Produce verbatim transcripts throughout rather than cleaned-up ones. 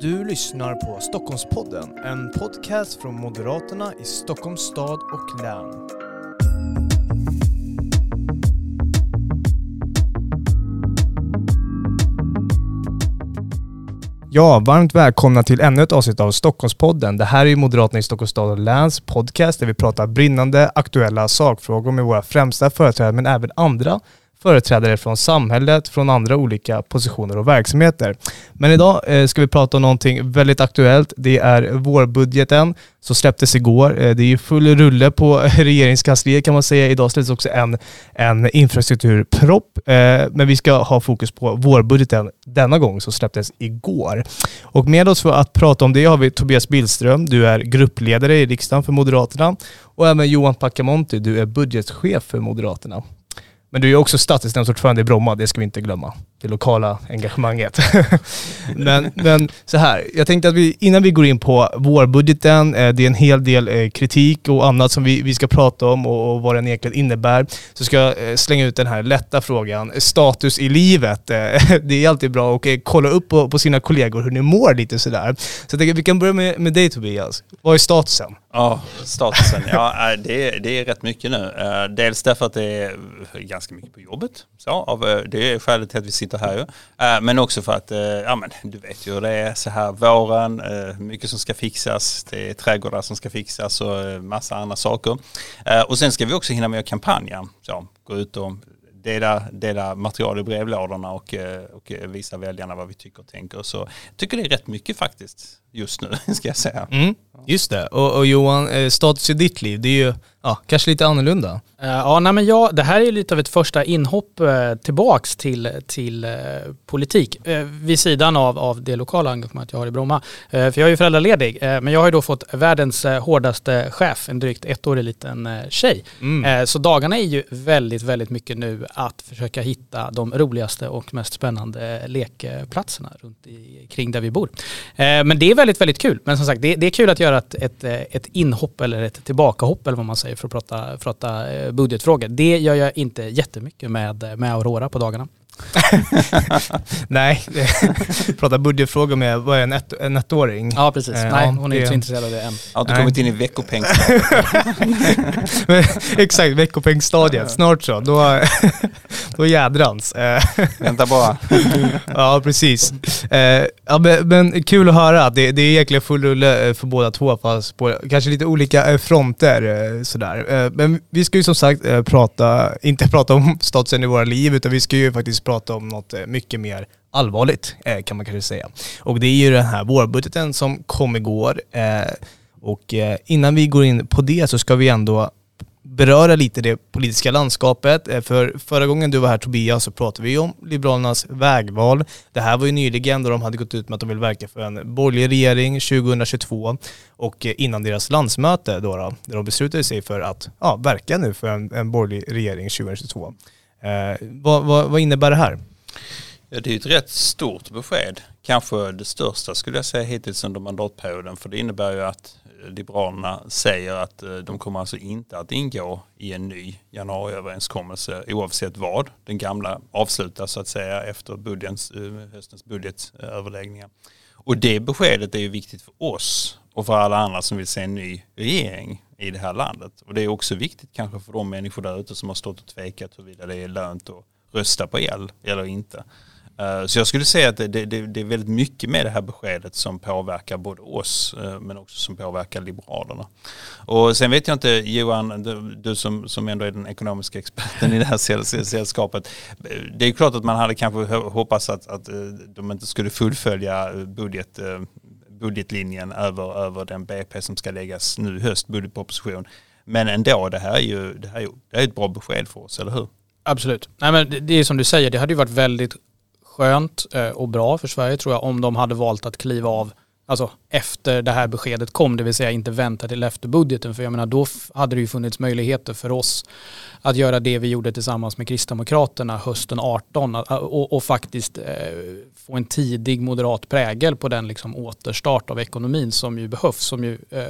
Du lyssnar på Stockholmspodden, en podcast från Moderaterna i Stockholms stad och län. Ja, varmt välkomna till ännu ett avsnitt av Stockholmspodden. Det här är Moderaterna i Stockholms stad och läns podcast där vi pratar brinnande, aktuella sakfrågor med våra främsta företrädare men även andra företrädare från samhället, från andra olika positioner och verksamheter. Men idag ska vi prata om någonting väldigt aktuellt. Det är vårbudgeten som släpptes igår. Det är ju full rulle på regeringskansliet kan man säga. Idag släpps också en, en infrastrukturpropp. Men vi ska ha fokus på vårbudgeten denna gång som släpptes igår. Och med oss för att prata om det har vi Tobias Billström. Du är gruppledare i riksdagen för Moderaterna. Och även Johan Packamonti. Du är budgetchef för Moderaterna. Men du är också stadsdelsnämndsordförande i Bromma, det ska vi inte glömma. Det lokala engagemanget. men, men så här, jag tänkte att vi, innan vi går in på vårbudgeten, eh, det är en hel del eh, kritik och annat som vi, vi ska prata om och, och vad den egentligen innebär. Så ska jag eh, slänga ut den här lätta frågan, status i livet. Eh, det är alltid bra att eh, kolla upp på, på sina kollegor hur ni mår lite sådär. Så jag tänker vi kan börja med, med dig Tobias. Vad är statusen? Ja, statusen. Ja, det, är, det är rätt mycket nu. Dels därför att det är ganska mycket på jobbet. Så, av, det är skälet till att vi sitter här. Ju. Men också för att, ja men du vet ju det är så här våren. Mycket som ska fixas. Det är trädgårdar som ska fixas och massa andra saker. Och sen ska vi också hinna med kampanjen. Så, gå ut och dela, dela material i brevlådorna och, och visa väljarna vad vi tycker och tänker. Så jag tycker det är rätt mycket faktiskt just nu, ska jag säga. Mm, just det. Och, och Johan, status i ditt liv, det är ju ja, kanske lite annorlunda. Uh, ja, nej, men jag, det här är ju lite av ett första inhopp uh, tillbaks till, till uh, politik. Uh, vid sidan av, av det lokala engagemanget jag har i Bromma. Uh, för jag är ju föräldraledig. Uh, men jag har ju då fått världens uh, hårdaste chef, en drygt ettårig liten uh, tjej. Mm. Uh, så dagarna är ju väldigt, väldigt mycket nu att försöka hitta de roligaste och mest spännande lekplatserna runt i, kring där vi bor. Uh, men det är väldigt, väldigt kul. Men som sagt, det, det är kul att göra ett, ett, ett inhopp eller ett tillbakahopp eller vad man säger för att prata, prata budgetfrågor. Det gör jag inte jättemycket med, med Aurora på dagarna. Nej, prata budgetfrågor med vad är en, ett, en ettåring. Ja, precis. Eh, Nej, hon är det... inte så intresserad av det än. Ja, du har kommit in i veckopengsstadiet. Exakt, veckopengsstadiet. Snart så. Då, då jädrans. Vänta bara. Ja, precis. Eh, ja, men, men kul att höra. Det, det är egentligen full rulle för båda två, fast på kanske lite olika fronter. Sådär. Men vi ska ju som sagt prata, inte prata om statusen i våra liv, utan vi ska ju faktiskt prata om något mycket mer allvarligt kan man kanske säga. Och det är ju den här vårbudgeten som kom igår. Och innan vi går in på det så ska vi ändå beröra lite det politiska landskapet. För förra gången du var här Tobias så pratade vi om Liberalernas vägval. Det här var ju nyligen då de hade gått ut med att de vill verka för en borgerlig regering tjugohundratjugotvå och innan deras landsmöte då, då där de beslutade sig för att ja, verka nu för en, en borgerlig regering tjugohundratjugotvå. Eh, vad, vad, vad innebär det här? Ja, det är ett rätt stort besked. Kanske det största skulle jag säga hittills under mandatperioden. För det innebär ju att Liberalerna säger att de kommer alltså inte att ingå i en ny januariöverenskommelse oavsett vad. Den gamla avslutas så att säga efter budgetens, höstens budgetöverläggningar. Och det beskedet är ju viktigt för oss och för alla andra som vill se en ny regering i det här landet. Och det är också viktigt kanske för de människor där ute som har stått och tvekat huruvida det är lönt att rösta på el eller inte. Så jag skulle säga att det, det, det är väldigt mycket med det här beskedet som påverkar både oss men också som påverkar Liberalerna. Och sen vet jag inte Johan, du som, som ändå är den ekonomiska experten i det här sällskapet. Det är klart att man hade kanske hoppats att, att de inte skulle fullfölja budget budgetlinjen över, över den B P som ska läggas nu i höst, budgetproposition. Men ändå, det här är ju det här är, det här är ett bra besked för oss, eller hur? Absolut. Nej, men det, det är som du säger, det hade ju varit väldigt skönt och bra för Sverige tror jag om de hade valt att kliva av alltså efter det här beskedet kom, det vill säga inte vänta till efter budgeten. För jag menar, då hade det ju funnits möjligheter för oss att göra det vi gjorde tillsammans med Kristdemokraterna hösten arton och, och faktiskt eh, få en tidig moderat prägel på den liksom återstart av ekonomin som ju behövs, som ju eh,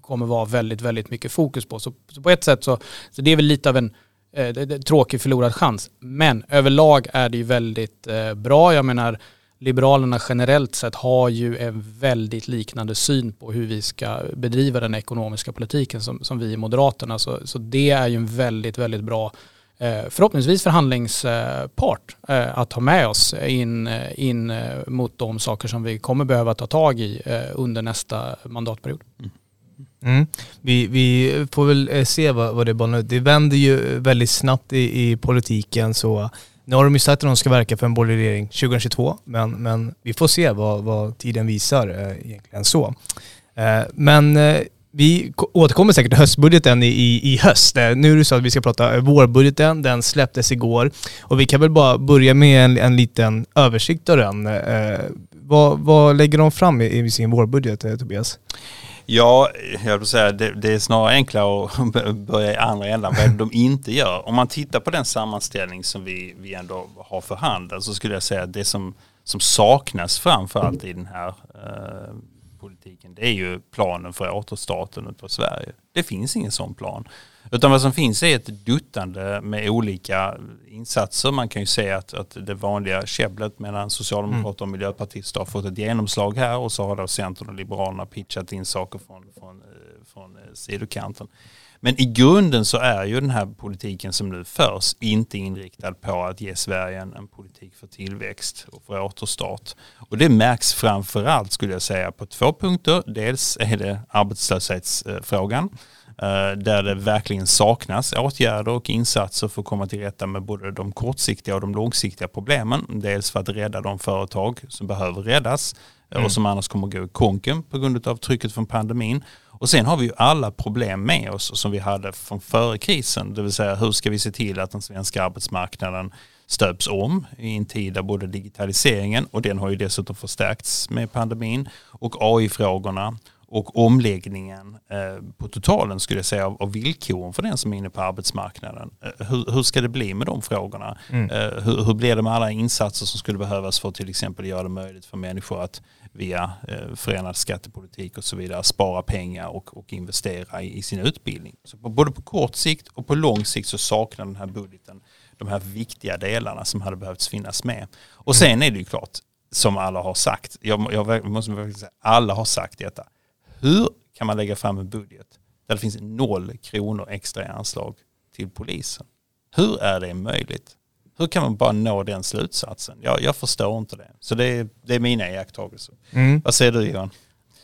kommer vara väldigt, väldigt mycket fokus på. Så, så på ett sätt så, så det är väl lite av en eh, tråkig förlorad chans. Men överlag är det ju väldigt eh, bra. Jag menar, Liberalerna generellt sett har ju en väldigt liknande syn på hur vi ska bedriva den ekonomiska politiken som, som vi i Moderaterna. Så, så det är ju en väldigt, väldigt bra förhoppningsvis förhandlingspart att ha med oss in, in mot de saker som vi kommer behöva ta tag i under nästa mandatperiod. Mm. Mm. Vi, vi får väl se vad, vad det bara nu. Det vänder ju väldigt snabbt i, i politiken, så nu har de ju sagt att de ska verka för en borgerlig regering tjugohundratjugotvå, men, men vi får se vad, vad tiden visar egentligen så. Men vi återkommer säkert till höstbudgeten i, i, i höst. Nu är det så att vi ska prata vårbudgeten. Den släpptes igår. Och vi kan väl bara börja med en, en liten översikt av den. Eh, vad, vad lägger de fram i, i sin vårbudget, eh, Tobias? Ja, jag vill säga det, det är snarare enklare att börja i andra ändan. Vad de inte gör. Om man tittar på den sammanställning som vi, vi ändå har för handen, så skulle jag säga att det som, som saknas framförallt i den här eh, politiken, det är ju planen för återstarten av Sverige. Det finns ingen sån plan. Utan vad som finns är ett duttande med olika insatser. Man kan ju säga att, att det vanliga käbblet mellan Socialdemokrater och Miljöpartiet har fått ett genomslag här, och så har då Centern och Liberalerna pitchat in saker från, från, från sidokanten. Men i grunden så är ju den här politiken som nu förs inte inriktad på att ge Sverige en, en politik för tillväxt och för återstart. Och det märks framförallt, skulle jag säga, på två punkter. Dels är det arbetslöshetsfrågan, där det verkligen saknas åtgärder och insatser för att komma till rätta med både de kortsiktiga och de långsiktiga problemen. Dels för att rädda de företag som behöver räddas mm. och som annars kommer gå i konken på grund av trycket från pandemin. Och sen har vi ju alla problem med oss som vi hade från före krisen. Det vill säga, hur ska vi se till att den svenska arbetsmarknaden stöps om i en tid där både digitaliseringen, och den har ju dessutom förstärkts med pandemin, och A I-frågorna och omläggningen eh, på totalen, skulle jag säga, av, av villkoren för den som är inne på arbetsmarknaden. Eh, hur, hur ska det bli med de frågorna? Mm. Eh, hur, hur blir det med alla insatser som skulle behövas för att till exempel göra det möjligt för människor att via eh, förenad skattepolitik och så vidare spara pengar och, och investera i, i sin utbildning? Så på, både på kort sikt och på lång sikt så saknar den här budgeten de här viktiga delarna som hade behövt finnas med. Och sen mm. är det ju klart, som alla har sagt, jag, jag måste verkligen säga, alla har sagt detta. Hur kan man lägga fram en budget där det finns noll kronor extra i anslag till polisen? Hur är det möjligt? Hur kan man bara nå den slutsatsen? Jag, jag förstår inte det. Så det är, det är mina iakttagelser. Mm. Vad säger du, Johan?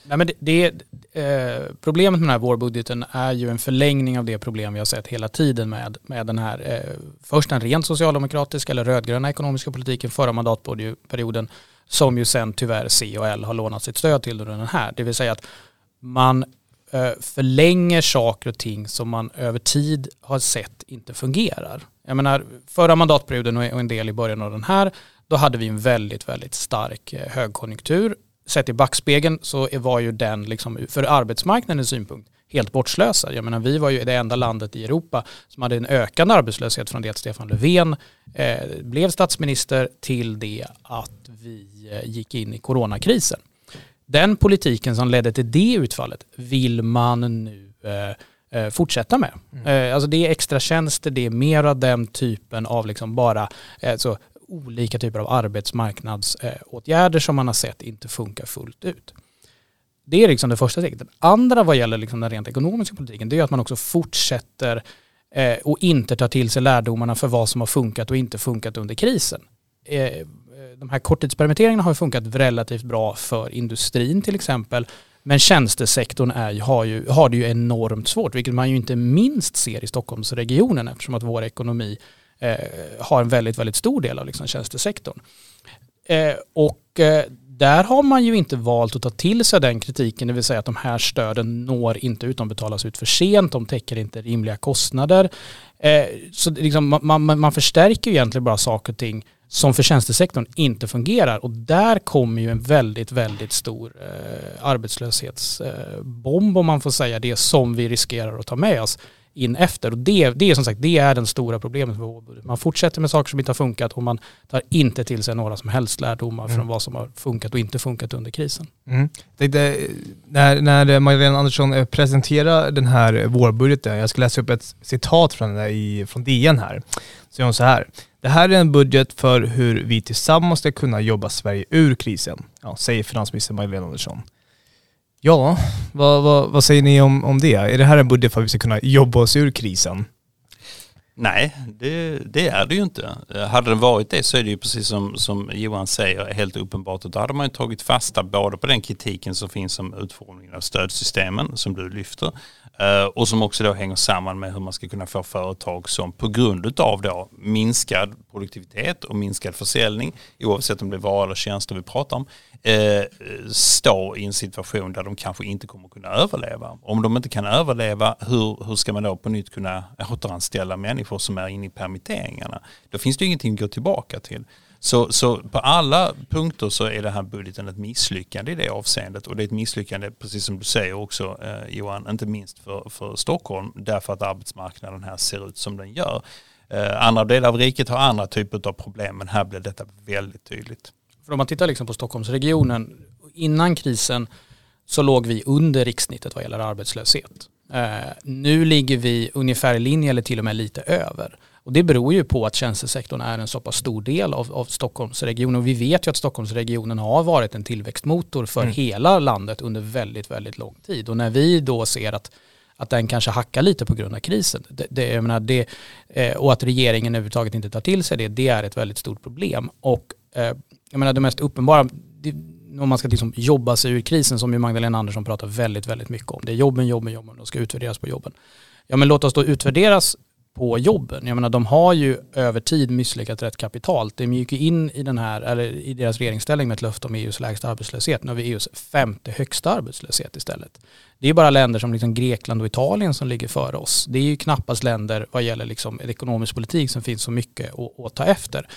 Nej, men det, det, eh, problemet med den här vårbudgeten är ju en förlängning av det problem vi har sett hela tiden med, med den här eh, först den rent socialdemokratiska eller rödgröna ekonomiska politiken förra mandatperioden, som ju sen tyvärr C och L har lånat sitt stöd till under den här. Det vill säga att man förlänger saker och ting som man över tid har sett inte fungerar. Jag menar, förra mandatperioden och en del i början av den här, då hade vi en väldigt, väldigt stark högkonjunktur. Sett i backspegeln så var ju den, liksom, för arbetsmarknadens synpunkt, helt bortslösad. Jag menar, vi var ju det enda landet i Europa som hade en ökande arbetslöshet från det att Stefan Löfven eh, blev statsminister till det att vi gick in i coronakrisen. Den politiken som ledde till det utfallet vill man nu eh, fortsätta med. Mm. Eh, alltså det är extra tjänster, det är mer av den typen av liksom bara eh, så olika typer av arbetsmarknadsåtgärder eh, som man har sett inte funkar fullt ut. Det är liksom det första steget. Den andra vad gäller liksom den rent ekonomiska politiken, det är att man också fortsätter eh, och inte tar till sig lärdomarna för vad som har funkat och inte funkat under krisen. Eh, De här korttidspermitteringarna har funkat relativt bra för industrin till exempel. Men tjänstesektorn är, har, ju, har det ju enormt svårt, vilket man ju inte minst ser i Stockholmsregionen, eftersom att vår ekonomi eh, har en väldigt, väldigt stor del av liksom tjänstesektorn. Eh, och eh, där har man ju inte valt att ta till sig den kritiken, det vill säga att de här stöden når inte ut, de betalas ut för sent, de täcker inte rimliga kostnader. Eh, så liksom, man, man, man förstärker ju egentligen bara saker och ting som för tjänstesektorn inte fungerar. Och där kommer ju en väldigt, väldigt stor eh, arbetslöshetsbomb, eh, om man får säga det, som vi riskerar att ta med oss in efter. Och det, det är som sagt, det är den stora problemet med vår budget. Man fortsätter med saker som inte har funkat och man tar inte till sig några som helst lärdomar mm. från vad som har funkat och inte funkat under krisen. Mm. Det, det, när, när Magdalena Andersson presenterar den här vårbudgeten, jag ska läsa upp ett citat från, i, från D N här, så gör hon så här. Det här är en budget för hur vi tillsammans ska kunna jobba Sverige ur krisen, ja, säger finansminister Magdalena Andersson. Ja, vad, vad, vad säger ni om, om det? Är det här en budget för att vi ska kunna jobba oss ur krisen? Nej, det, det är det ju inte. Hade det varit det så är det ju precis som, som Johan säger helt uppenbart. Och då hade man ju tagit fasta både på den kritiken som finns om utformningen av stödsystemen som du lyfter. Och som också då hänger samman med hur man ska kunna få företag som på grund av då minskad produktivitet och minskad försäljning, oavsett om det är varor eller tjänster vi pratar om, eh, stå i en situation där de kanske inte kommer kunna överleva. Om de inte kan överleva, hur, hur ska man då på nytt kunna återanställa människor som är inne i permitteringarna? Då finns det ju ingenting att gå tillbaka till. Så, så på alla punkter så är det här budgeten ett misslyckande i det avseendet, och det är ett misslyckande, precis som du säger också eh, Johan, inte minst för, för Stockholm, därför att arbetsmarknaden här ser ut som den gör. Eh, andra delar av riket har andra typer av problem, men här blev detta väldigt tydligt. För om man tittar liksom på Stockholmsregionen, innan krisen så låg vi under rikssnittet vad gäller arbetslöshet. Eh, nu ligger vi ungefär i linje eller till och med lite över. Och det beror ju på att tjänstesektorn är en så pass stor del av, av Stockholmsregionen. Och vi vet ju att Stockholmsregionen har varit en tillväxtmotor för mm. hela landet under väldigt, väldigt lång tid. Och när vi då ser att, att den kanske hackar lite på grund av krisen det, det, jag menar, det, eh, och att regeringen överhuvudtaget inte tar till sig det, det är ett väldigt stort problem. Och eh, jag menar, det mest uppenbara, det, om man ska liksom jobba sig ur krisen som ju Magdalena Andersson pratar väldigt, väldigt mycket om. Det är jobben, jobben, jobben och ska utvärderas på jobben. Ja, men låt oss då utvärderas på jobben. Jag menar, de har ju över tid misslyckats rätt kapitalt. De gick ju in i den här, eller i deras regeringsställning med ett löfte om E U:s lägsta arbetslöshet. Nu har vi E U:s femte högsta arbetslöshet istället. Det är bara länder som liksom Grekland och Italien som ligger före oss. Det är ju knappast länder vad gäller liksom ekonomisk politik som finns så mycket att, att ta efter.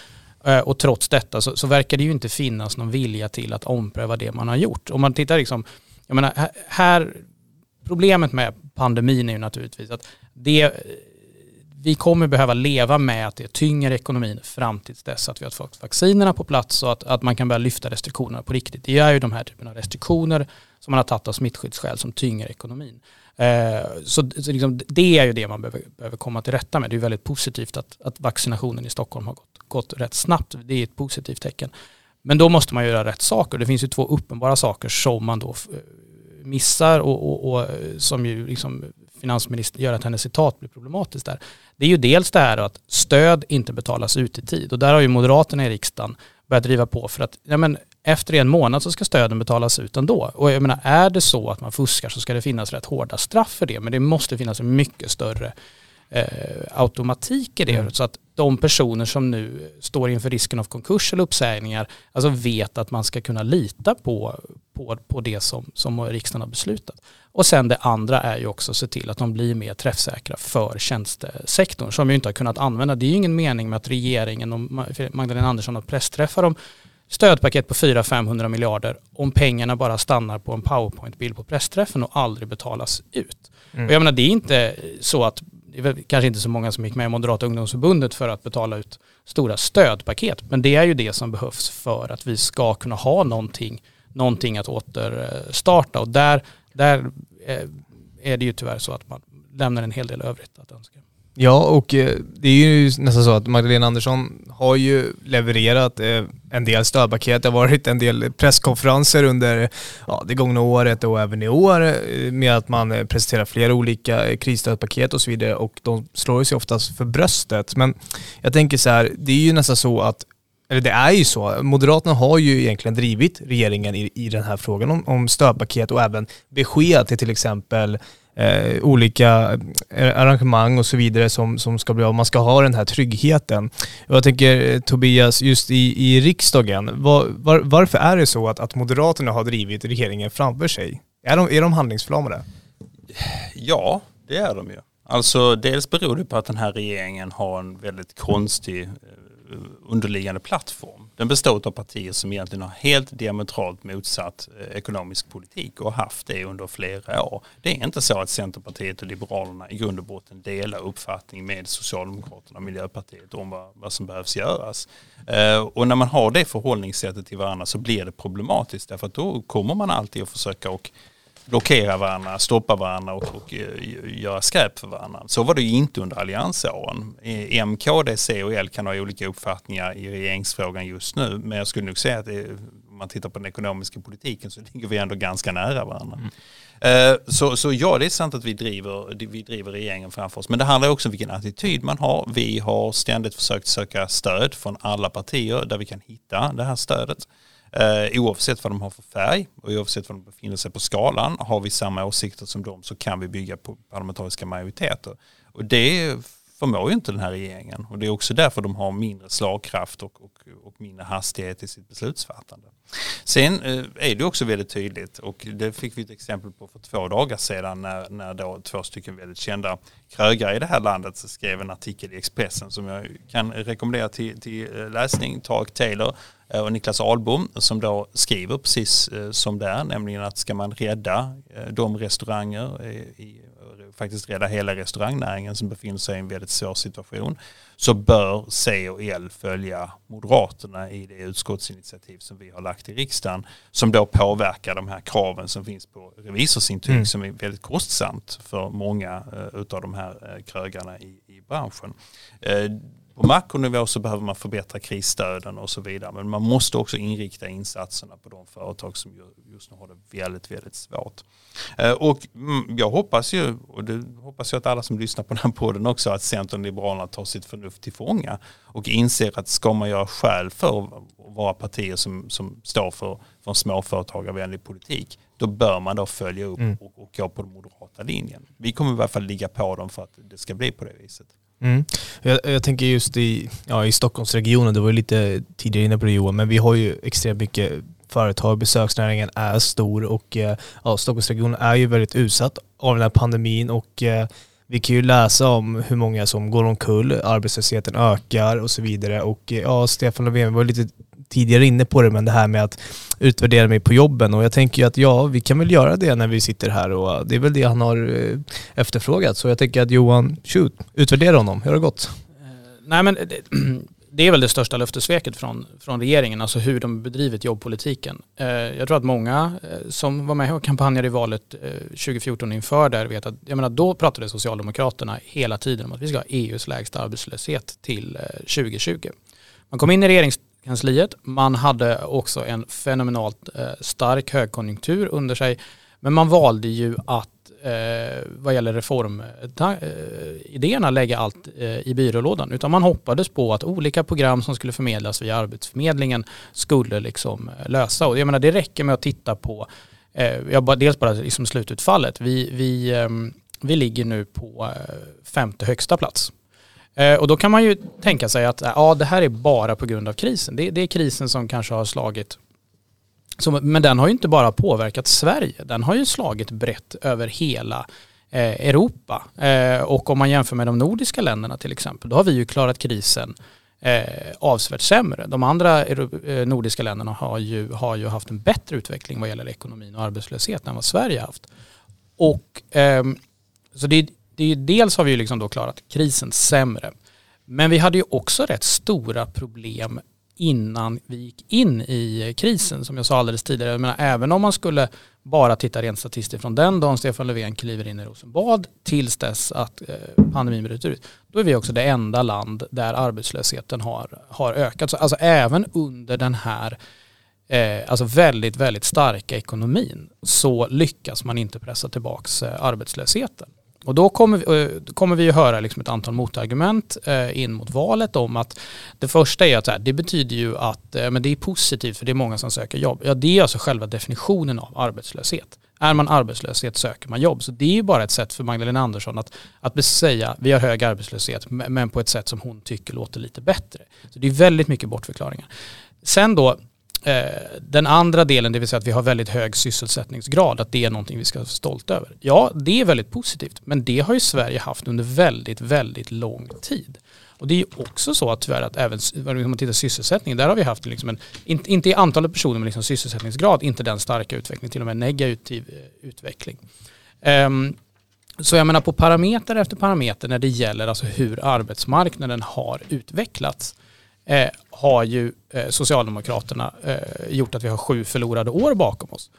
Och trots detta så, så verkar det ju inte finnas någon vilja till att ompröva det man har gjort. Om man tittar liksom, jag menar, här, problemet med pandemin är ju naturligtvis att det vi kommer behöva leva med att det tynger ekonomin fram till dess att vi har fått vaccinerna på plats och att, att man kan börja lyfta restriktionerna på riktigt. Det är ju de här typen av restriktioner som man har tagit av smittskyddsskäl som tynger ekonomin. Eh, så så liksom, det är ju det man behöver, behöver komma till rätta med. Det är väldigt positivt att, att vaccinationen i Stockholm har gått, gått rätt snabbt. Det är ett positivt tecken. Men då måste man göra rätt saker. Det finns ju två uppenbara saker som man då missar och, och, och som ju liksom finansministern gör att hennes citat blir problematiskt där. Det är ju dels det här att stöd inte betalas ut i tid. Och där har ju Moderaterna i riksdagen börjat driva på för att ja, men efter en månad så ska stöden betalas ut ändå. Och jag menar, är det så att man fuskar så ska det finnas rätt hårda straff för det. Men det måste finnas en mycket större eh, automatik i det. Mm. Så att de personer som nu står inför risken av konkurs eller uppsägningar alltså vet att man ska kunna lita på, på, på det som, som riksdagen har beslutat. Och sen det andra är ju också att se till att de blir mer träffsäkra för tjänstesektorn som ju inte har kunnat använda. Det är ju ingen mening med att regeringen och Magdalena Andersson har pressträffar om stödpaket på fyra till femhundra miljarder om pengarna bara stannar på en PowerPoint-bild på pressträffen och aldrig betalas ut. Mm. Och jag menar, det är inte så att det är kanske inte så många som gick med i Moderata ungdomsförbundet för att betala ut stora stödpaket, men det är ju det som behövs för att vi ska kunna ha någonting, någonting att återstarta, och där Där är det ju tyvärr så att man lämnar en hel del övrigt att önska. Ja, och det är ju nästan så att Magdalena Andersson har ju levererat en del stödpaket. Det har varit en del presskonferenser under ja, det gångna året och även i år med att man presenterar flera olika krisstödpaket och så vidare, och de slår sig oftast för bröstet. Men jag tänker så här, det är ju nästan så att Eller det är ju så. Moderaterna har ju egentligen drivit regeringen i, i den här frågan om, om stödpaket och även besked till till exempel eh, olika arrangemang och så vidare som, som ska bli av. Man ska ha den här tryggheten. Jag tänker Tobias, just i, i riksdagen, var, var, varför är det så att, att Moderaterna har drivit regeringen framför sig? Är de, är de handlingsförlamade? Ja, det är de ju. Alltså dels beror det på att den här regeringen har en väldigt konstig underliggande plattform. Den består av partier som egentligen har helt diametralt motsatt ekonomisk politik och haft det under flera år. Det är inte så att Centerpartiet och Liberalerna i grund och botten delar uppfattning med Socialdemokraterna och Miljöpartiet om vad, vad som behövs göras. Och när man har det förhållningssättet till varandra så blir det problematiskt, därför att då kommer man alltid att försöka och blockera varandra, stoppa varandra och, och göra skräp för varandra. Så var det ju inte under alliansåren. M, K D, C och L kan ha olika uppfattningar i regeringsfrågan just nu, men jag skulle nog säga att det, om man tittar på den ekonomiska politiken så ligger vi ändå ganska nära varandra. Mm. Så, så ja, det är sant att vi driver, vi driver regeringen framför oss, men det handlar också om vilken attityd man har. Vi har ständigt försökt söka stöd från alla partier där vi kan hitta det här stödet. Uh, oavsett vad de har för färg och oavsett vad de befinner sig på skalan, har vi samma åsikter som dem så kan vi bygga på parlamentariska majoriteter. Och det förmår ju inte den här regeringen. Och det är också därför de har mindre slagkraft och, och, och mindre hastighet i sitt beslutsfattande. Sen uh, är det också väldigt tydligt, och det fick vi ett exempel på för två dagar sedan när, när då två stycken väldigt kända krögare i det här landet skrev en artikel i Expressen som jag kan rekommendera till, till läsning, Tarek Taylor och Niklas Ahlbom, som då skriver precis som där, nämligen att ska man rädda de restauranger, i, faktiskt rädda hela restaurangnäringen som befinner sig i en väldigt svår situation, så bör C och L följa Moderaterna i det utskottsinitiativ som vi har lagt i riksdagen, som då påverkar de här kraven som finns på revisorsintyg, mm. som är väldigt kostsamt för många utav de här krögarna i, i branschen. På makronivå så behöver man förbättra krisstöden och så vidare. Men man måste också inrikta insatserna på de företag som just nu har det väldigt, väldigt svårt. Och jag hoppas ju, och det hoppas jag att alla som lyssnar på den här podden också, att Centern och Liberalerna tar sitt förnuft till fånga och inser att ska man göra skäl för våra partier som, som står för, för småföretagarvänlig politik, då bör man då följa upp mm. och, och gå på den moderata linjen. Vi kommer i alla fall ligga på dem för att det ska bli på det viset. Mm. Jag, jag tänker just i, ja, i Stockholmsregionen, det var ju lite tidigare inne på det, Johan, men vi har ju extremt mycket företag, besöksnäringen är stor och ja, Stockholmsregionen är ju väldigt utsatt av den här pandemin och eh, vi kan ju läsa om hur många som går omkull, arbetslösheten ökar och så vidare och ja, Stefan Löfven var lite tidigare inne på det, men det här med att utvärdera mig på jobben, och jag tänker ju att ja, vi kan väl göra det när vi sitter här och det är väl det han har efterfrågat, så jag tänker att Johan, shoot, utvärdera honom, hur har det gått? Nej, men det, det är väl det största löftesveket från, från regeringen, alltså hur de bedrivit jobbpolitiken. Jag tror att många som var med och kampanjade i valet tjugo fjorton inför där vet att, jag menar, då pratade Socialdemokraterna hela tiden om att vi ska ha E U:s lägsta arbetslöshet till tjugo tjugo. Man kom in i regerings kansliet. Man hade också en fenomenalt eh, stark högkonjunktur under sig, men man valde ju att eh, vad gäller reformidéerna eh, lägga allt eh, i byrålådan, utan man hoppades på att olika program som skulle förmedlas via Arbetsförmedlingen skulle liksom lösa. Och jag menar, det räcker med att titta på eh, jag bara, dels bara liksom slututfallet. Vi, vi, eh, vi ligger nu på eh, femte högsta plats. Och då kan man ju tänka sig att ja, det här är bara på grund av krisen. Det, det är krisen som kanske har slagit. Så, men den har ju inte bara påverkat Sverige. Den har ju slagit brett över hela eh, Europa. Eh, och om man jämför med de nordiska länderna till exempel, då har vi ju klarat krisen eh, avsevärt sämre. De andra eh, nordiska länderna har ju, har ju haft en bättre utveckling vad gäller ekonomin och arbetslösheten än vad Sverige har haft. Och eh, så det är Det är, dels har vi ju liksom då klarat krisen sämre. Men vi hade ju också rätt stora problem innan vi gick in i krisen, som jag sa alldeles tidigare. Jag menar, även om man skulle bara titta rent statistiskt från den dagen Stefan Löfven kliver in i Rosenbad tills dess att eh, pandemin bryter ut, då är vi också det enda land där arbetslösheten har, har ökat. Så, alltså även under den här eh, alltså väldigt, väldigt starka ekonomin så lyckas man inte pressa tillbaka eh, arbetslösheten. Och då kommer vi, då kommer vi ju höra liksom ett antal motargument in mot valet om att det första är att det betyder ju att men det är positivt för det är många som söker jobb. Ja, det är alltså själva definitionen av arbetslöshet. Är man arbetslöshet söker man jobb. Så det är ju bara ett sätt för Magdalena Andersson att, att säga vi har hög arbetslöshet men på ett sätt som hon tycker låter lite bättre. Så det är väldigt mycket bortförklaringar. Sen då den andra delen, det vill säga att vi har väldigt hög sysselsättningsgrad, att det är någonting vi ska vara stolta över. Ja, det är väldigt positivt, men det har ju Sverige haft under väldigt, väldigt lång tid. Och det är ju också så att tyvärr att även om man tittar sysselsättning, där har vi haft liksom en, inte i antalet personer men liksom sysselsättningsgrad, inte den starka utvecklingen, till och med negativ utveckling. Um, Så jag menar på parameter efter parameter när det gäller alltså hur arbetsmarknaden har utvecklats, Eh, har ju eh, Socialdemokraterna eh, gjort att vi har sju förlorade år bakom oss.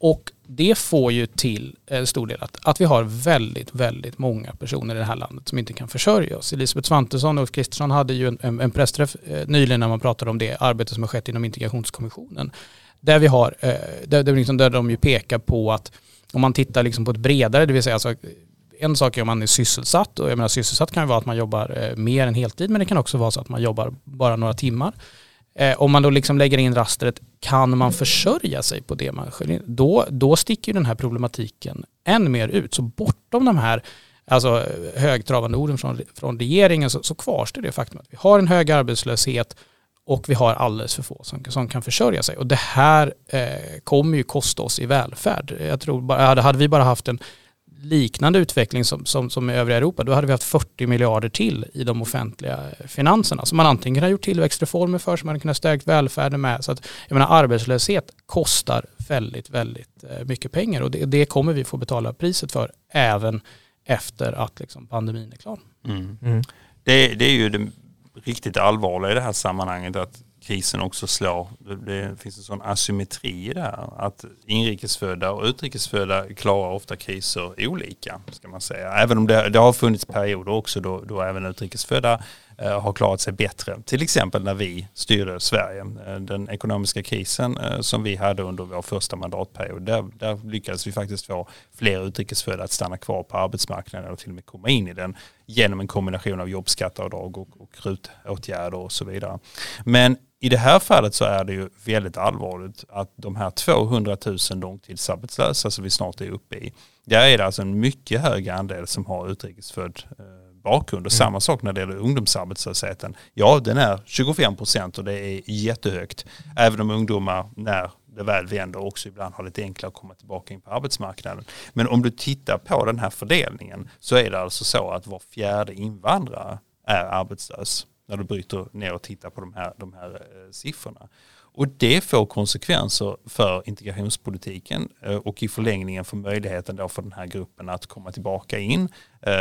Och det får ju till en stor del att, att vi har väldigt, väldigt många personer i det här landet som inte kan försörja oss. Elisabeth Svantesson och Ulf Kristersson hade ju en, en, en pressträff eh, nyligen när man pratade om det arbete som har skett inom integrationskommissionen. Där vi har, eh, där, där, liksom, där de ju pekar på att om man tittar liksom på ett bredare, det vill säga alltså, en sak är om man är sysselsatt, och jag menar sysselsatt kan ju vara att man jobbar eh, mer än heltid, men det kan också vara så att man jobbar bara några timmar. Eh, om man då liksom lägger in rastret, kan man försörja sig på det man skiljer, då, då sticker ju den här problematiken än mer ut. Så bortom de här alltså, högtravande orden från, från regeringen så, så kvarstår det faktum att vi har en hög arbetslöshet och vi har alldeles för få som, som kan försörja sig. Och det här eh, kommer ju kosta oss i välfärd. Jag tror bara, hade, hade vi bara haft en liknande utveckling som, som, som i övriga Europa, då hade vi haft fyrtio miljarder till i de offentliga finanserna som man antingen kan ha gjort tillväxtreformer för, som man kan ha stärkt välfärden med. Så att, jag menar, arbetslöshet kostar väldigt, väldigt mycket pengar, och det, det kommer vi få betala priset för även efter att liksom, pandemin är klar. Mm. Mm. Det, det är ju det riktigt allvarliga i det här sammanhanget, att krisen också slår. Det finns en sån asymmetri där, att inrikesfödda och utrikesfödda klarar ofta kriser olika, ska man säga. Även om det, det har funnits perioder också då, då även utrikesfödda eh, har klarat sig bättre. Till exempel när vi styrde Sverige. Den ekonomiska krisen eh, som vi hade under vår första mandatperiod, där, där lyckades vi faktiskt få fler utrikesfödda att stanna kvar på arbetsmarknaden och till och med komma in i den genom en kombination av jobbskatteavdrag och, och rutåtgärder och så vidare. Men i det här fallet så är det ju väldigt allvarligt att de här tvåhundratusen långtidsarbetslösa som vi snart är uppe i, där är det alltså en mycket högre andel som har utrikesfödd bakgrund. Och mm. samma sak när det gäller ungdomsarbetslösheten. Ja, den är tjugofem procent och det är jättehögt. Även om ungdomar när det väl vänder också ibland har lite enklare att komma tillbaka in på arbetsmarknaden. Men om du tittar på den här fördelningen så är det alltså så att var fjärde invandrare är arbetslös, när du bryter ner och tittar på de här, de här eh, siffrorna. Och det får konsekvenser för integrationspolitiken eh, och i förlängningen för möjligheten då för den här gruppen att komma tillbaka in, eh,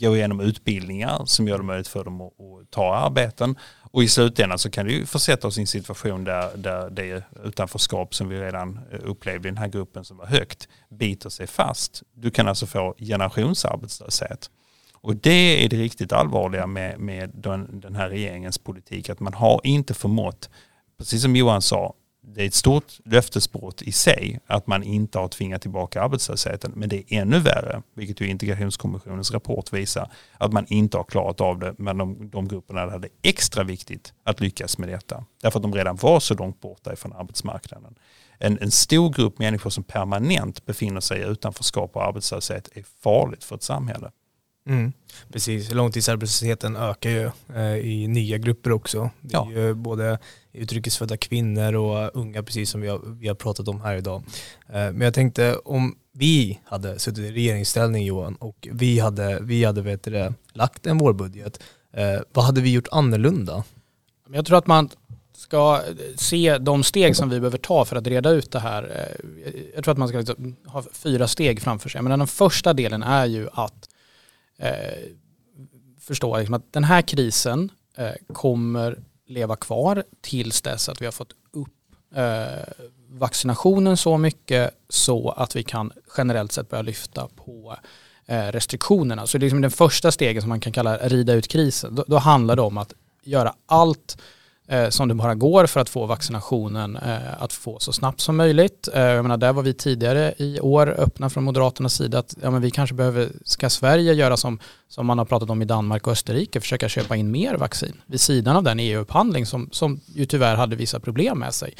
gå igenom utbildningar som gör det möjligt för dem att, att ta arbeten. Och i slutändan så kan det ju försätta oss i en situation där, där det utanförskap som vi redan upplevde i den här gruppen som var högt biter sig fast. Du kan alltså få generationsarbetslöshet. Och det är det riktigt allvarliga med, med den, den här regeringens politik. Att man har inte förmått, precis som Johan sa, det är ett stort löftesbrott i sig att man inte har tvingat tillbaka arbetslösheten. Men det är ännu värre, vilket ju integrationskommissionens rapport visar, att man inte har klarat av det. Men de, de grupperna hade extra viktigt att lyckas med detta. Därför att de redan var så långt borta ifrån arbetsmarknaden. En, en stor grupp människor som permanent befinner sig utanförskap och arbetslöshet är farligt för ett samhälle. Mm, precis, långtidsarbetslösheten ökar ju eh, i nya grupper också. Det är ja. ju både utrikesfödda kvinnor och unga, precis som vi har, vi har pratat om här idag. Eh, men jag tänkte, om vi hade suttit i regeringsställning, Johan, och vi hade, vi hade vet det, lagt en vårbudget, eh, vad hade vi gjort annorlunda? Jag tror att man ska se de steg som vi behöver ta för att reda ut det här. Jag tror att man ska liksom ha fyra steg framför sig. Men den första delen är ju att Eh, förstå liksom att den här krisen eh, kommer leva kvar tills dess att vi har fått upp eh, vaccinationen så mycket så att vi kan generellt sett börja lyfta på eh, restriktionerna. Så det är liksom den första stegen som man kan kalla rida ut krisen. Då, då handlar det om att göra allt eh, som det bara går för att få vaccinationen eh, att få så snabbt som möjligt. Eh, jag menar, där var vi tidigare i år öppna från Moderaternas sida att ja, men vi kanske behöver, ska Sverige göra som, som man har pratat om i Danmark och Österrike, försöka köpa in mer vaccin vid sidan av den E U-upphandling som, som ju tyvärr hade vissa problem med sig.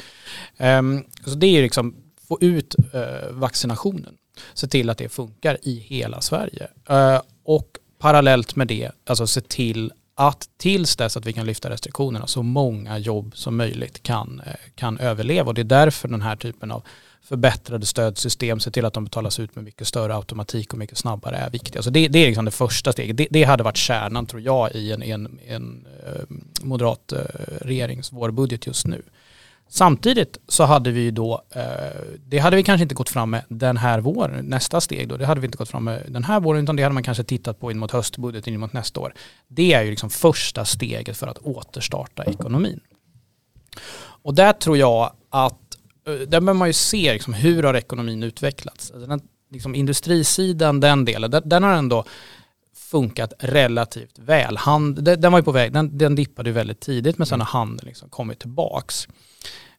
Eh, så det är ju liksom få ut eh, vaccinationen, se till att det funkar i hela Sverige. Eh, och parallellt med det, alltså se till att tills dess att vi kan lyfta restriktionerna så många jobb som möjligt kan, kan överleva. Och det är därför den här typen av förbättrade stödsystem, se till att de betalas ut med mycket större automatik och mycket snabbare, är viktigt. Alltså det, det är liksom det första steget. Det, det hade varit kärnan, tror jag, i en, en, en moderat regerings vårbudget just nu. Samtidigt så hade vi då, det hade vi kanske inte gått fram med den här våren, nästa steg då, det hade vi inte gått fram med den här våren, utan det hade man kanske tittat på in mot höstbudgeten, in mot nästa år. Det är ju liksom första steget för att återstarta ekonomin. Och där tror jag att där bör man ju se liksom, hur har ekonomin utvecklats. Alltså den, liksom, industrisidan, den delen, den, den har ändå funkat relativt väl. Hand, den, den var ju på väg, den, den dippade ju väldigt tidigt, men sen har handeln liksom kommit tillbaks.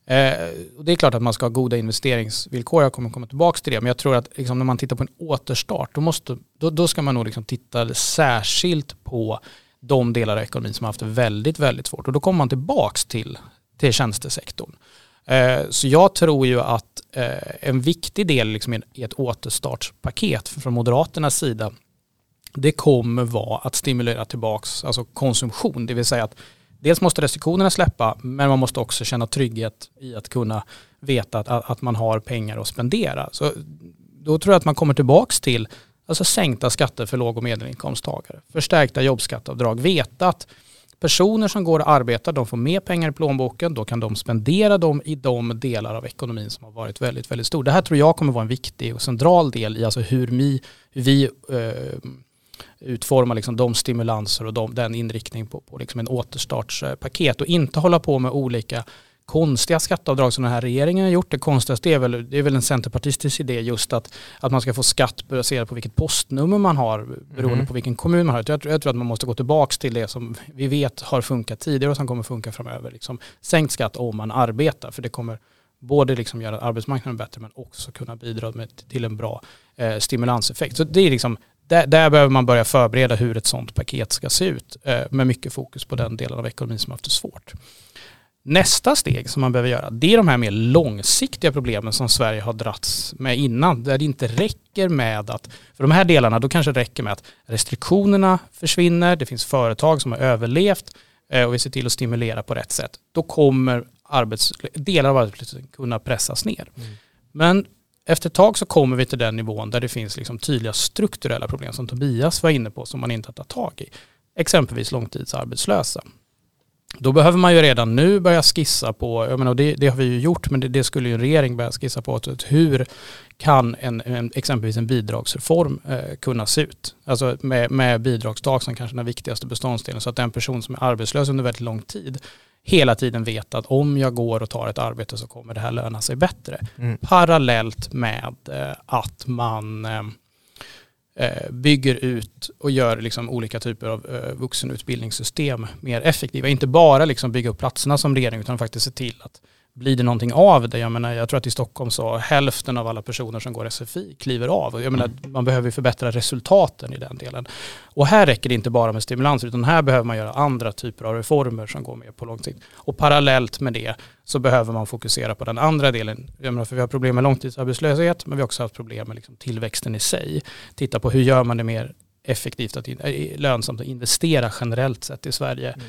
Eh, och det är klart att man ska ha goda investeringsvillkor, jag kommer komma tillbaka till det, men jag tror att liksom, när man tittar på en återstart då, måste, då, då ska man nog liksom titta särskilt på de delar av ekonomin som har haft väldigt, väldigt svårt, och då kommer man tillbaka till, till tjänstesektorn. Eh, så jag tror ju att eh, en viktig del liksom, i ett återstartspaket från Moderaternas sida, det kommer vara att stimulera tillbaka alltså konsumtion, det vill säga att dels måste restriktionerna släppa, men man måste också känna trygghet i att kunna veta att, att man har pengar att spendera. Så då tror jag att man kommer tillbaka till alltså sänkta skatter för låg- och medelinkomsttagare, förstärkta jobbskatteavdrag, veta att personer som går och arbetar, de får mer pengar i plånboken, då kan de spendera dem i de delar av ekonomin som har varit väldigt, väldigt stor. Det här tror jag kommer vara en viktig och central del i alltså hur vi, hur vi eh, utforma liksom de stimulanser och de, den inriktning på, på liksom en återstartspaket, och inte hålla på med olika konstiga skatteavdrag som den här regeringen har gjort. Det konstigaste är väl, det är väl en centerpartistisk idé just att, att man ska få skatt baserat på vilket postnummer man har beroende mm. på vilken kommun man har. Jag tror, jag tror att man måste gå tillbaka till det som vi vet har funkat tidigare och som kommer funka framöver. Liksom, sänkt skatt om man arbetar, för det kommer både liksom göra arbetsmarknaden bättre men också kunna bidra med, till en bra eh, stimulanseffekt. Så det är liksom Där, där behöver man börja förbereda hur ett sådant paket ska se ut, eh, med mycket fokus på den delen av ekonomin som har haft det svårt. Nästa steg som man behöver göra, det är de här mer långsiktiga problemen som Sverige har dratts med innan, där det inte räcker med att, för de här delarna då kanske räcker med att restriktionerna försvinner, det finns företag som har överlevt eh, och vi ser till att stimulera på rätt sätt. Då kommer arbets, delar av arbetslösheten kunna pressas ner. Mm. Men efter ett tag så kommer vi till den nivån där det finns liksom tydliga strukturella problem som Tobias var inne på, som man inte har tagit tag i. Exempelvis långtidsarbetslösa. Då behöver man ju redan nu börja skissa på, jag menar, det, det har vi ju gjort, men det, det skulle ju en regering börja skissa på, att hur kan en, en, exempelvis en bidragsreform eh, kunna se ut? Alltså med, med bidragstak som kanske den viktigaste beståndsdelen, så att den person som är arbetslös under väldigt lång tid hela tiden vet att om jag går och tar ett arbete så kommer det här löna sig bättre. Mm. Parallellt med eh, att man eh, bygger ut och gör liksom olika typer av eh, vuxenutbildningssystem mer effektiva. Inte bara liksom bygga upp platserna som regering, utan faktiskt se till att blir det någonting av det. Jag menar, jag tror att i Stockholm så hälften av alla personer som går S F I kliver av. Jag menar, man behöver förbättra resultaten i den delen. Och här räcker det inte bara med stimulanser, utan här behöver man göra andra typer av reformer som går med på lång sikt. Och parallellt med det så behöver man fokusera på den andra delen. Jag menar, för vi har problem med långtidsarbetslöshet, men vi har också haft problem med liksom tillväxten i sig. Titta på hur gör man det mer effektivt, att in- lönsamt att investera generellt sett i Sverige. Mm.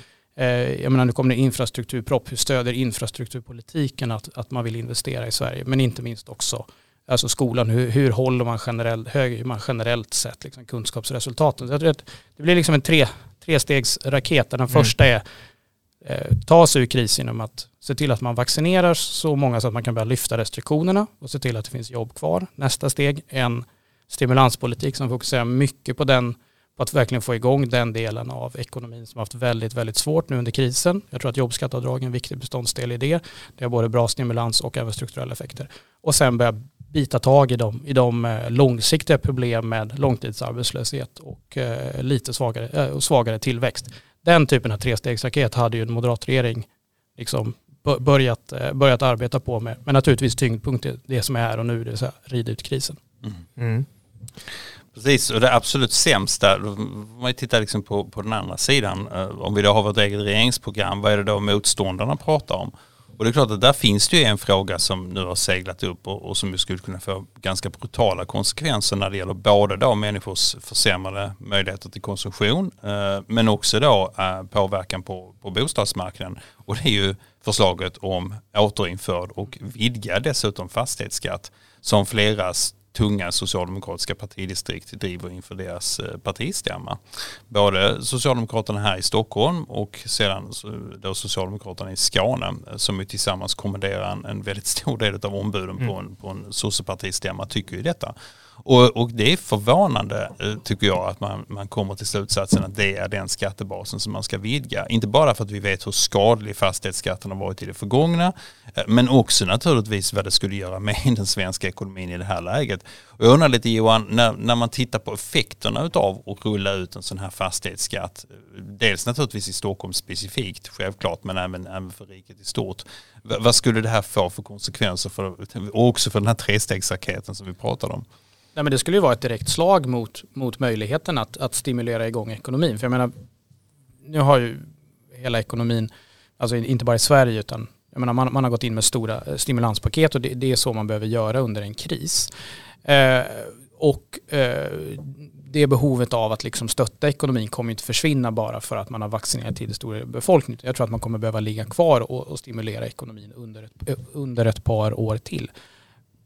Jag menar, nu kommer det infrastrukturpropp, hur stöder infrastrukturpolitiken att, att man vill investera i Sverige, men inte minst också alltså skolan, hur, hur håller man generellt, hur man generellt sett liksom kunskapsresultaten. Så jag tror att det blir liksom en tre, trestegsraket. Den mm. första är eh, ta sig ur krisen genom att se till att man vaccinerar så många så att man kan börja lyfta restriktionerna och se till att det finns jobb kvar. Nästa steg är en stimulanspolitik som fokuserar mycket på den, på att verkligen få igång den delen av ekonomin som har haft väldigt, väldigt svårt nu under krisen. Jag tror att jobbskatteavdrag är en viktig beståndsdel i det. Det är både bra stimulans och även strukturella effekter. Och sen börja bita tag i de, i de långsiktiga problem med långtidsarbetslöshet och eh, lite svagare, eh, svagare tillväxt. Den typen av trestegsraket hade ju en moderat regering liksom börjat, eh, börjat arbeta på med. Men naturligtvis tyngdpunkt är det som är här och nu, det vill säga rida ut krisen. Mm. Mm. Precis, och det absolut sämsta, om vi tittar liksom på, på den andra sidan, om vi då har vårt eget regeringsprogram, vad är det då motståndarna pratar om? Och det är klart att där finns det ju en fråga som nu har seglat upp och, och som ju skulle kunna få ganska brutala konsekvenser när det gäller både då människors försämrade möjligheter till konsumtion, eh, men också då eh, påverkan på, på bostadsmarknaden. Och det är ju förslaget om återinförd och vidgad dessutom fastighetsskatt, som fleras tunga socialdemokratiska partidistrikt driver inför deras partistämma. Både Socialdemokraterna här i Stockholm och sedan då Socialdemokraterna i Skåne, som ju tillsammans kommenderar en väldigt stor del av ombuden mm. på en, på en sociopartistämma, tycker ju detta. Och, och det är förvånande, tycker jag, att man, man kommer till slutsatsen att det är den skattebasen som man ska vidga. Inte bara för att vi vet hur skadlig fastighetsskatten har varit i det förgångna, men också naturligtvis vad det skulle göra med den svenska ekonomin i det här läget. Och jag undrar lite, Johan, när, när man tittar på effekterna av att rulla ut en sån här fastighetsskatt, dels naturligtvis i Stockholm specifikt, självklart, men även, även för riket i stort. V- vad skulle det här få för konsekvenser för, och också för den här trestegsraketen som vi pratade om? Nej, men det skulle ju vara ett direkt slag mot, mot möjligheten att, att stimulera igång ekonomin. För jag menar, nu har ju hela ekonomin, alltså inte bara i Sverige utan jag menar, man, man har gått in med stora stimulanspaket och det, det är så man behöver göra under en kris. Eh, och eh, det behovet av att liksom stötta ekonomin kommer inte försvinna bara för att man har vaccinerat till det stora befolkningen. Jag tror att man kommer behöva ligga kvar och, och stimulera ekonomin under ett, under ett par år till.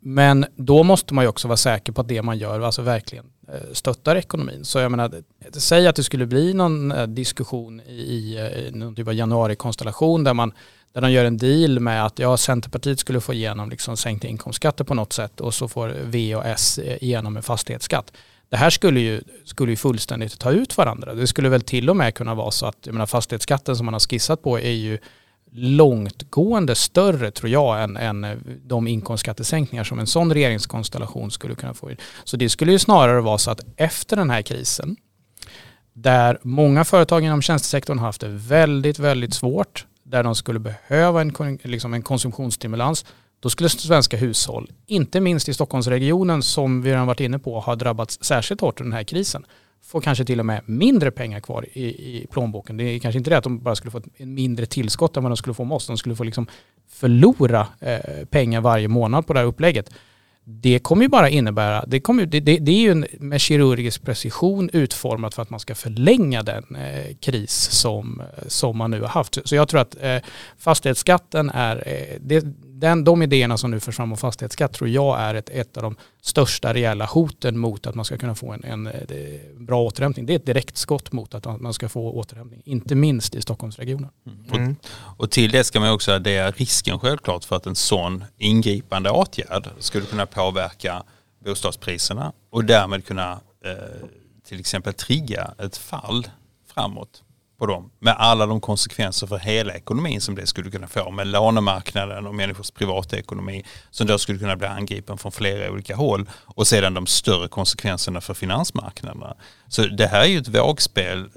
Men då måste man ju också vara säker på att det man gör alltså verkligen stöttar ekonomin. Så jag menar, säg att det skulle bli någon diskussion i, i någon typ av januarikonstellation där man där de gör en deal med att ja, Centerpartiet skulle få igenom liksom sänkta inkomstskatter på något sätt och så får V och S igenom en fastighetsskatt. Det här skulle ju, skulle ju fullständigt ta ut varandra. Det skulle väl till och med kunna vara så att jag menar, fastighetsskatten som man har skissat på är ju långtgående större, tror jag, än, än de inkomstskattesänkningar som en sån regeringskonstellation skulle kunna få. Så det skulle ju snarare vara så att efter den här krisen, där många företag inom tjänstesektorn har haft det väldigt, väldigt svårt, där de skulle behöva en, liksom en konsumtionsstimulans, då skulle svenska hushåll, inte minst i Stockholmsregionen som vi redan varit inne på, har drabbats särskilt hårt av den här krisen. Får kanske till och med mindre pengar kvar i, i plånboken. Det är kanske inte det att de bara skulle få ett mindre tillskott än vad de skulle få måste. De skulle få liksom förlora eh, pengar varje månad på det här upplägget. Det kommer ju bara innebära, det, kommer, det, det, det är ju en, med kirurgisk precision utformat för att man ska förlänga den eh, kris som, som man nu har haft. Så jag tror att eh, fastighetsskatten är, eh, det, den, de idéerna som nu förs fram om fastighetsskatt tror jag är ett, ett av de största reella hoten mot att man ska kunna få en, en, en bra återhämtning. Det är ett direkt skott mot att man ska få återhämtning, inte minst i Stockholmsregionen. Mm. Och, och till det ska man också det är risken självklart för att en sån ingripande åtgärd skulle kunna påverka bostadspriserna och därmed kunna eh, till exempel trigga ett fall framåt på dem, med alla de konsekvenser för hela ekonomin som det skulle kunna få, med lånemarknaden och människors privatekonomi som då skulle kunna bli angripen från flera olika håll och sedan de större konsekvenserna för finansmarknaderna. Så det här är ju ett vågspel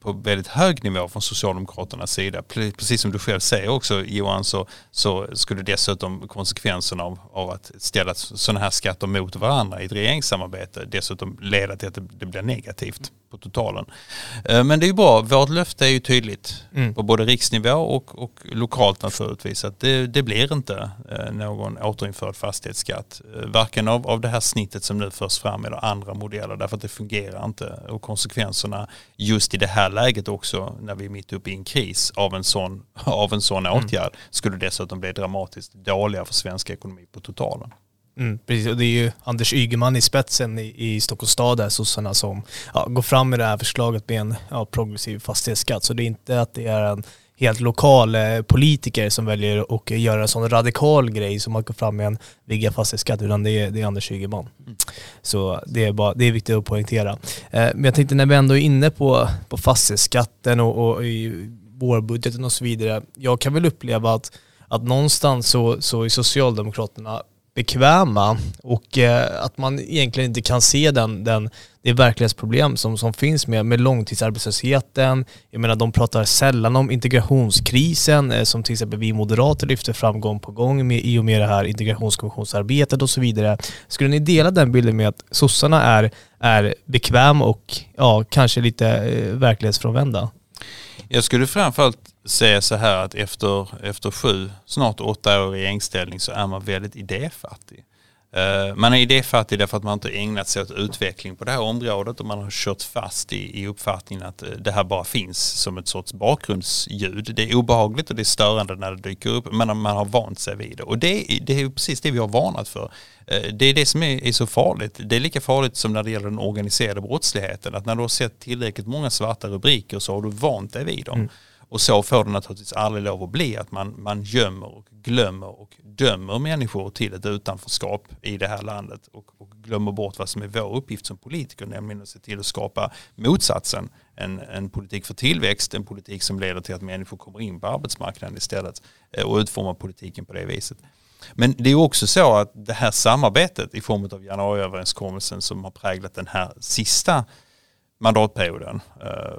på väldigt hög nivå från Socialdemokraternas sida. Precis som du själv säger också, Johan, så, så skulle dessutom konsekvenserna av, av att ställa sådana här skatter mot varandra i ett regeringssamarbete dessutom leda till att det, det blir negativt på totalen. Men det är ju bra. Vårt löfte är ju tydligt mm. på både riksnivå och, och lokalt naturligtvis att det, det blir inte någon återinförd fastighetsskatt. Varken av, av det här snittet som nu förs fram eller andra modeller, därför att det fungerar inte. Och konsekvenserna just i det här läget också, när vi är mitt uppe i en kris av en sån, av en sån mm. åtgärd, skulle dessutom bli dramatiskt dåliga för svensk ekonomi på totalen. Mm, precis, och det är ju Anders Ygeman i spetsen i, i Stockholms stad där, sossarna, som ja, går fram med det här förslaget med en ja, progressiv fastighetsskatt. Så det är inte att det är en helt lokal eh, politiker som väljer att göra en sån radikal grej som man går fram med en vigga fastighetsskatt, utan det är, det är Anders Ygeman. Mm. Så det är, bara, det är viktigt att poängtera. Eh, men jag tänkte, när vi ändå är inne på, på fastighetsskatten och, och i vårbudgeten och så vidare, jag kan väl uppleva att, att någonstans så, så är Socialdemokraterna bekväma och eh, att man egentligen inte kan se den, den, det verklighetsproblem som, som finns med, med långtidsarbetslösheten. Jag menar, de pratar sällan om integrationskrisen eh, som till exempel vi moderater lyfter fram gång på gång med, i och med det här integrationskommissionsarbetet och så vidare. Skulle ni dela den bilden med att sossarna är, är bekväm och ja, kanske lite eh, verklighetsfrånvända? Jag skulle framförallt säga så här att efter, efter sju, snart åtta år i regeringsställning så är man väldigt idéfattig. Uh, man är idéfattig därför att man inte ägnat sig åt utveckling på det här området och man har kört fast i, i uppfattningen att det här bara finns som ett sorts bakgrundsljud. Det är obehagligt och det är störande när det dyker upp, men man har vant sig vid det. Och det, det är precis det vi har varnat för. Det är det som är, är så farligt. Det är lika farligt som när det gäller den organiserade brottsligheten. Att när du har sett tillräckligt många svarta rubriker så har du vant dig vid dem. Mm. Och så får det naturligtvis aldrig lov att bli att man, man gömmer och glömmer och dömer människor till ett utanförskap i det här landet och, och glömmer bort vad som är vår uppgift som politiker, nämligen att se till att skapa motsatsen. En, en politik för tillväxt, en politik som leder till att människor kommer in på arbetsmarknaden istället och utformar politiken på det viset. Men det är också så att det här samarbetet i form av januariöverenskommelsen som har präglat den här sista mandatperioden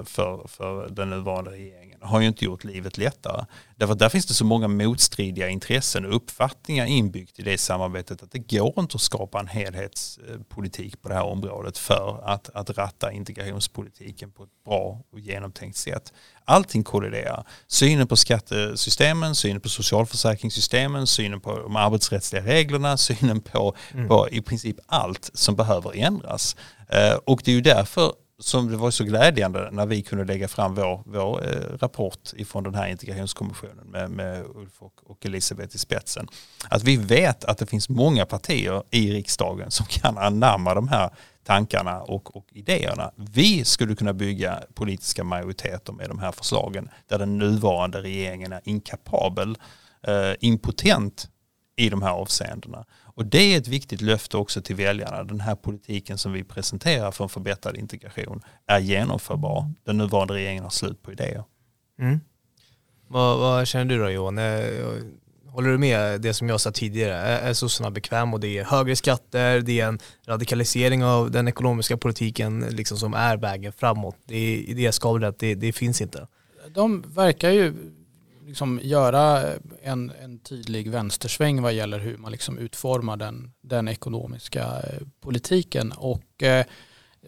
för, för den nuvarande regeringen har ju inte gjort livet lättare. Därför att där finns det så många motstridiga intressen och uppfattningar inbyggt i det samarbetet att det går inte att skapa en helhetspolitik på det här området för att, att ratta integrationspolitiken på ett bra och genomtänkt sätt. Allting kolliderar. Synen på skattesystemen, synen på socialförsäkringssystemen, synen på de arbetsrättsliga reglerna, synen på, mm. på i princip allt som behöver ändras. Och det är ju därför som det var så glädjande när vi kunde lägga fram vår, vår eh, rapport ifrån den här integrationskommissionen med, med Ulf och, och Elisabeth i spetsen. Att vi vet att det finns många partier i riksdagen som kan anamma de här tankarna och, och idéerna. Vi skulle kunna bygga politiska majoriteter med de här förslagen där den nuvarande regeringen är inkapabel, eh, impotent i de här avseendena. Och det är ett viktigt löfte också till väljarna. Den här politiken som vi presenterar för en förbättrad integration är genomförbar. Den nuvarande regeringen har slut på idéer. Mm. Vad, vad känner du då, Johan? Håller du med det som jag sa tidigare? Är sossarna bekväm och det är högre skatter, det är en radikalisering av den ekonomiska politiken liksom som är vägen framåt. Det är det skavlet att det, det finns inte. De verkar ju liksom göra en, en tydlig vänstersväng vad gäller hur man liksom utformar den, den ekonomiska politiken. Och eh,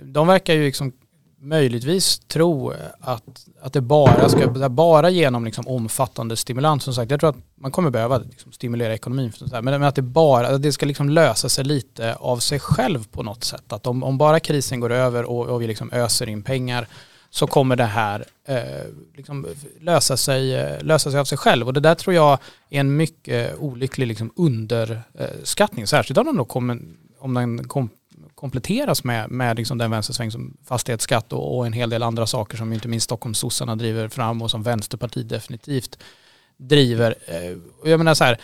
de verkar ju liksom möjligtvis tro att, att det bara ska bara genom liksom omfattande stimulans. Som sagt, jag tror att man kommer behöva liksom stimulera ekonomin. För sånt här, men, men att det bara att det ska liksom lösa sig lite av sig själv på något sätt. Att om, om bara krisen går över och, och vi liksom öser in pengar, så kommer det här eh, liksom lösa, sig, lösa sig av sig själv. Och det där tror jag är en mycket olycklig liksom underskattning. Särskilt om den, då kommer, om den kom, kompletteras med, med liksom den vänstersväng som fastighetsskatt och, och en hel del andra saker som inte minst Stockholmssossarna driver fram och som Vänsterpartiet definitivt driver. Och jag menar så här,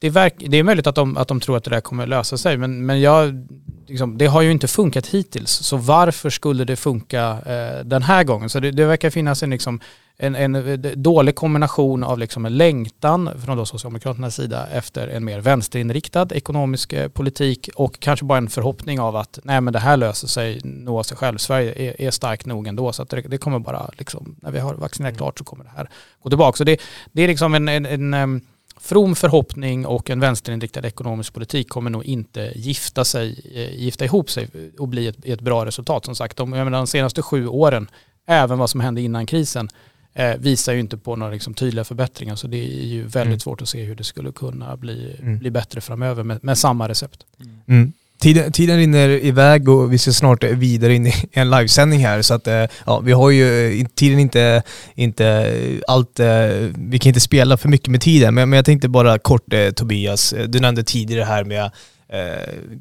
det, verk, det är möjligt att de, att de tror att det där kommer lösa sig, men, men jag... Liksom, det har ju inte funkat hittills, så varför skulle det funka eh, den här gången? Så det, det verkar finnas en, liksom, en, en dålig kombination av liksom, en längtan från då Socialdemokraternas sida efter en mer vänsterinriktad ekonomisk eh, politik och kanske bara en förhoppning av att nej, men det här löser sig nå sig själv. Sverige är, är starkt nog ändå, så att det, det kommer bara, liksom, när vi har vaccinerat klart så kommer det här gå tillbaka. Så det, det är liksom en... en, en, en from förhoppning och en vänsterinriktad ekonomisk politik kommer nog inte gifta, sig, gifta ihop sig och bli ett, ett bra resultat. Som sagt, de, jag menar, de senaste sju åren, även vad som hände innan krisen, eh, visar ju inte på några liksom, tydliga förbättringar. Så det är ju väldigt mm. svårt att se hur det skulle kunna bli, mm. bli bättre framöver med, med samma recept. Mm. Tiden, tiden rinner iväg och vi ska snart vidare in i en livesändning här, så att ja, vi har ju tiden inte, inte allt, vi kan inte spela för mycket med tiden, men, men jag tänkte bara kort eh, Tobias, du nämnde tidigare här med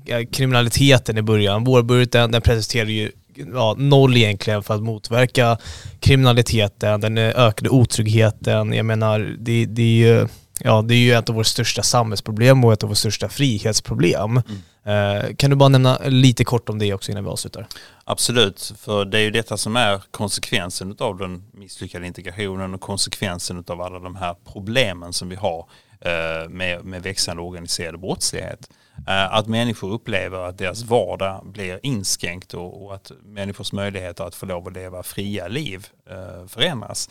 eh, kriminaliteten i början. Vårbudgeten, den presenterar ju ja, noll egentligen för att motverka kriminaliteten, den ökade otryggheten, jag menar det, det är ju Ja, det är ju ett av våra största samhällsproblem och ett av våra största frihetsproblem. Mm. Eh, kan du bara nämna lite kort om det också innan vi avslutar? Absolut, för det är ju detta som är konsekvensen av den misslyckade integrationen och konsekvensen av alla de här problemen som vi har eh, med, med växande organiserad brottslighet. Eh, att människor upplever att deras vardag blir inskränkt och, och att människors möjligheter att få lov att leva fria liv eh, förändras.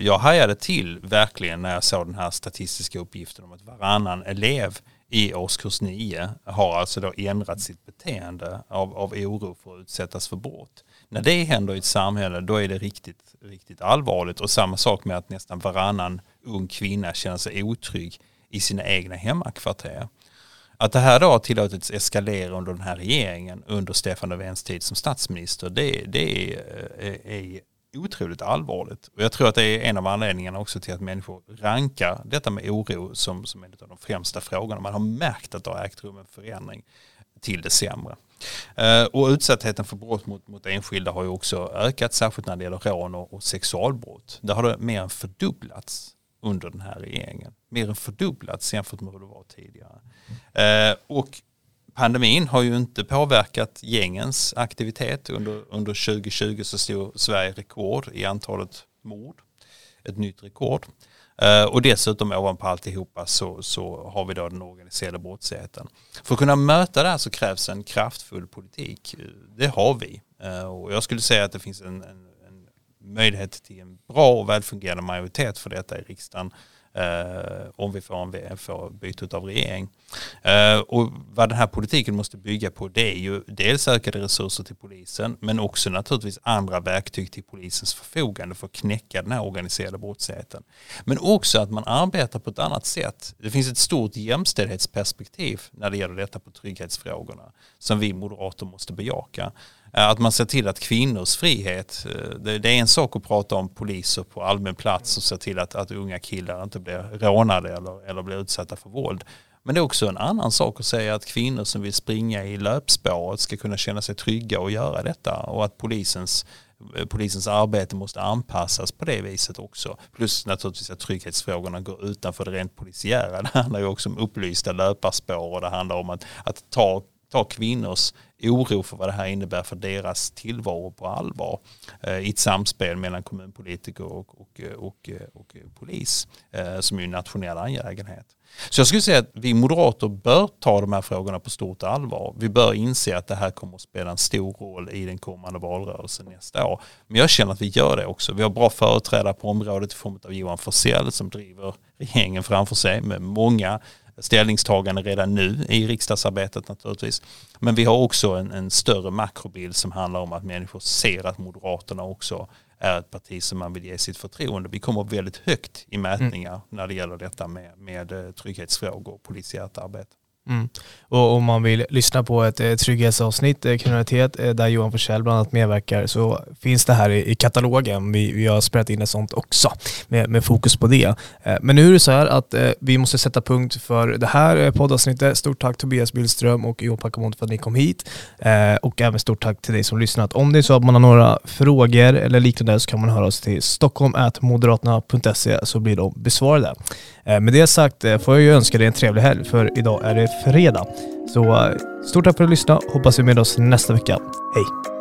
Jag hajade till verkligen när jag såg den här statistiska uppgiften om att varannan elev i årskurs nio har alltså då ändrat sitt beteende av, av oro för att utsättas för brott. När det händer i ett samhälle, då är det riktigt, riktigt allvarligt. Och samma sak med att nästan varannan ung kvinna känner sig otrygg i sina egna hemmakvarter. Att det här då har tillåtits eskalera under den här regeringen, under Stefan Löfvens tid som statsminister, det, det är... är otroligt allvarligt. Och jag tror att det är en av anledningarna också till att människor rankar detta med oro som, som en av de främsta frågorna. Man har märkt att det har ägt rum en förändring till det sämre. Eh, och utsattheten för brott mot, mot enskilda har ju också ökat, särskilt när det gäller rån och, och sexualbrott. Där har det mer än fördubblats under den här regeringen. Mer än fördubblats jämfört med hur det var tidigare. Eh, och pandemin har ju inte påverkat gängens aktivitet. Under, under tjugo tjugo så stod Sverige rekord i antalet mord. Ett nytt rekord. Och dessutom ovanpå alltihopa så, så har vi då den organiserade brottsligheten. För att kunna möta det här så krävs en kraftfull politik. Det har vi. Och jag skulle säga att det finns en, en, en möjlighet till en bra och välfungerande majoritet för detta i riksdagen. Eh, om vi får en V M för byte av regering. Eh, och vad den här politiken måste bygga på, det är ju dels ökade resurser till polisen, men också naturligtvis andra verktyg till polisens förfogande för att knäcka den här organiserade brottsligheten. Men också att man arbetar på ett annat sätt. Det finns ett stort jämställdhetsperspektiv när det gäller detta på trygghetsfrågorna som vi moderater måste bejaka. Att man ser till att kvinnors frihet, det, det är en sak att prata om poliser på allmän plats och se till att, att unga killar inte blir rånade eller, eller blir utsatta för våld. Men det är också en annan sak att säga att kvinnor som vill springa i löpspåret ska kunna känna sig trygga och göra detta. Och att polisens, polisens arbete måste anpassas på det viset också. Plus naturligtvis att trygghetsfrågorna går utanför det rent polisiära. Det handlar ju också om upplysta löparspår och det handlar om att, att ta ta kvinnors oro för vad det här innebär för deras tillvaro på allvar eh, i ett samspel mellan kommunpolitiker och, och, och, och polis eh, som är en nationell angelägenhet. Så jag skulle säga att vi moderater bör ta de här frågorna på stort allvar. Vi bör inse att det här kommer att spela en stor roll i den kommande valrörelsen nästa år. Men jag känner att vi gör det också. Vi har bra företrädare på området i form av Johan Forsell som driver regeringen framför sig med många ställningstagande redan nu i riksdagsarbetet naturligtvis. Men vi har också en, en större makrobild som handlar om att människor ser att Moderaterna också är ett parti som man vill ge sitt förtroende. Vi kommer väldigt högt i mätningar mm. när det gäller detta med, med trygghetsfrågor och polisiärt arbete. Mm. Och om man vill lyssna på ett eh, trygghetsavsnitt, eh, kriminalitet, eh, där Johan Forsell bland annat medverkar, så finns det här i, i katalogen. Vi, vi har spelat in ett sånt också med, med fokus på det. Eh, men nu är det så här att eh, vi måste sätta punkt för det här eh, poddavsnittet. Stort tack Tobias Billström och Johan Packamonti för att ni kom hit. Eh, och även stort tack till dig som lyssnat. Om det är så att man har några frågor eller liknande så kan man höra oss till stockholm at moderaterna punkt se så blir de besvarade. Eh, med det sagt eh, får jag ju önska dig en trevlig helg, för idag är det fredag. Så stort tack för att lyssna. Hoppas vi är med oss nästa vecka. Hej!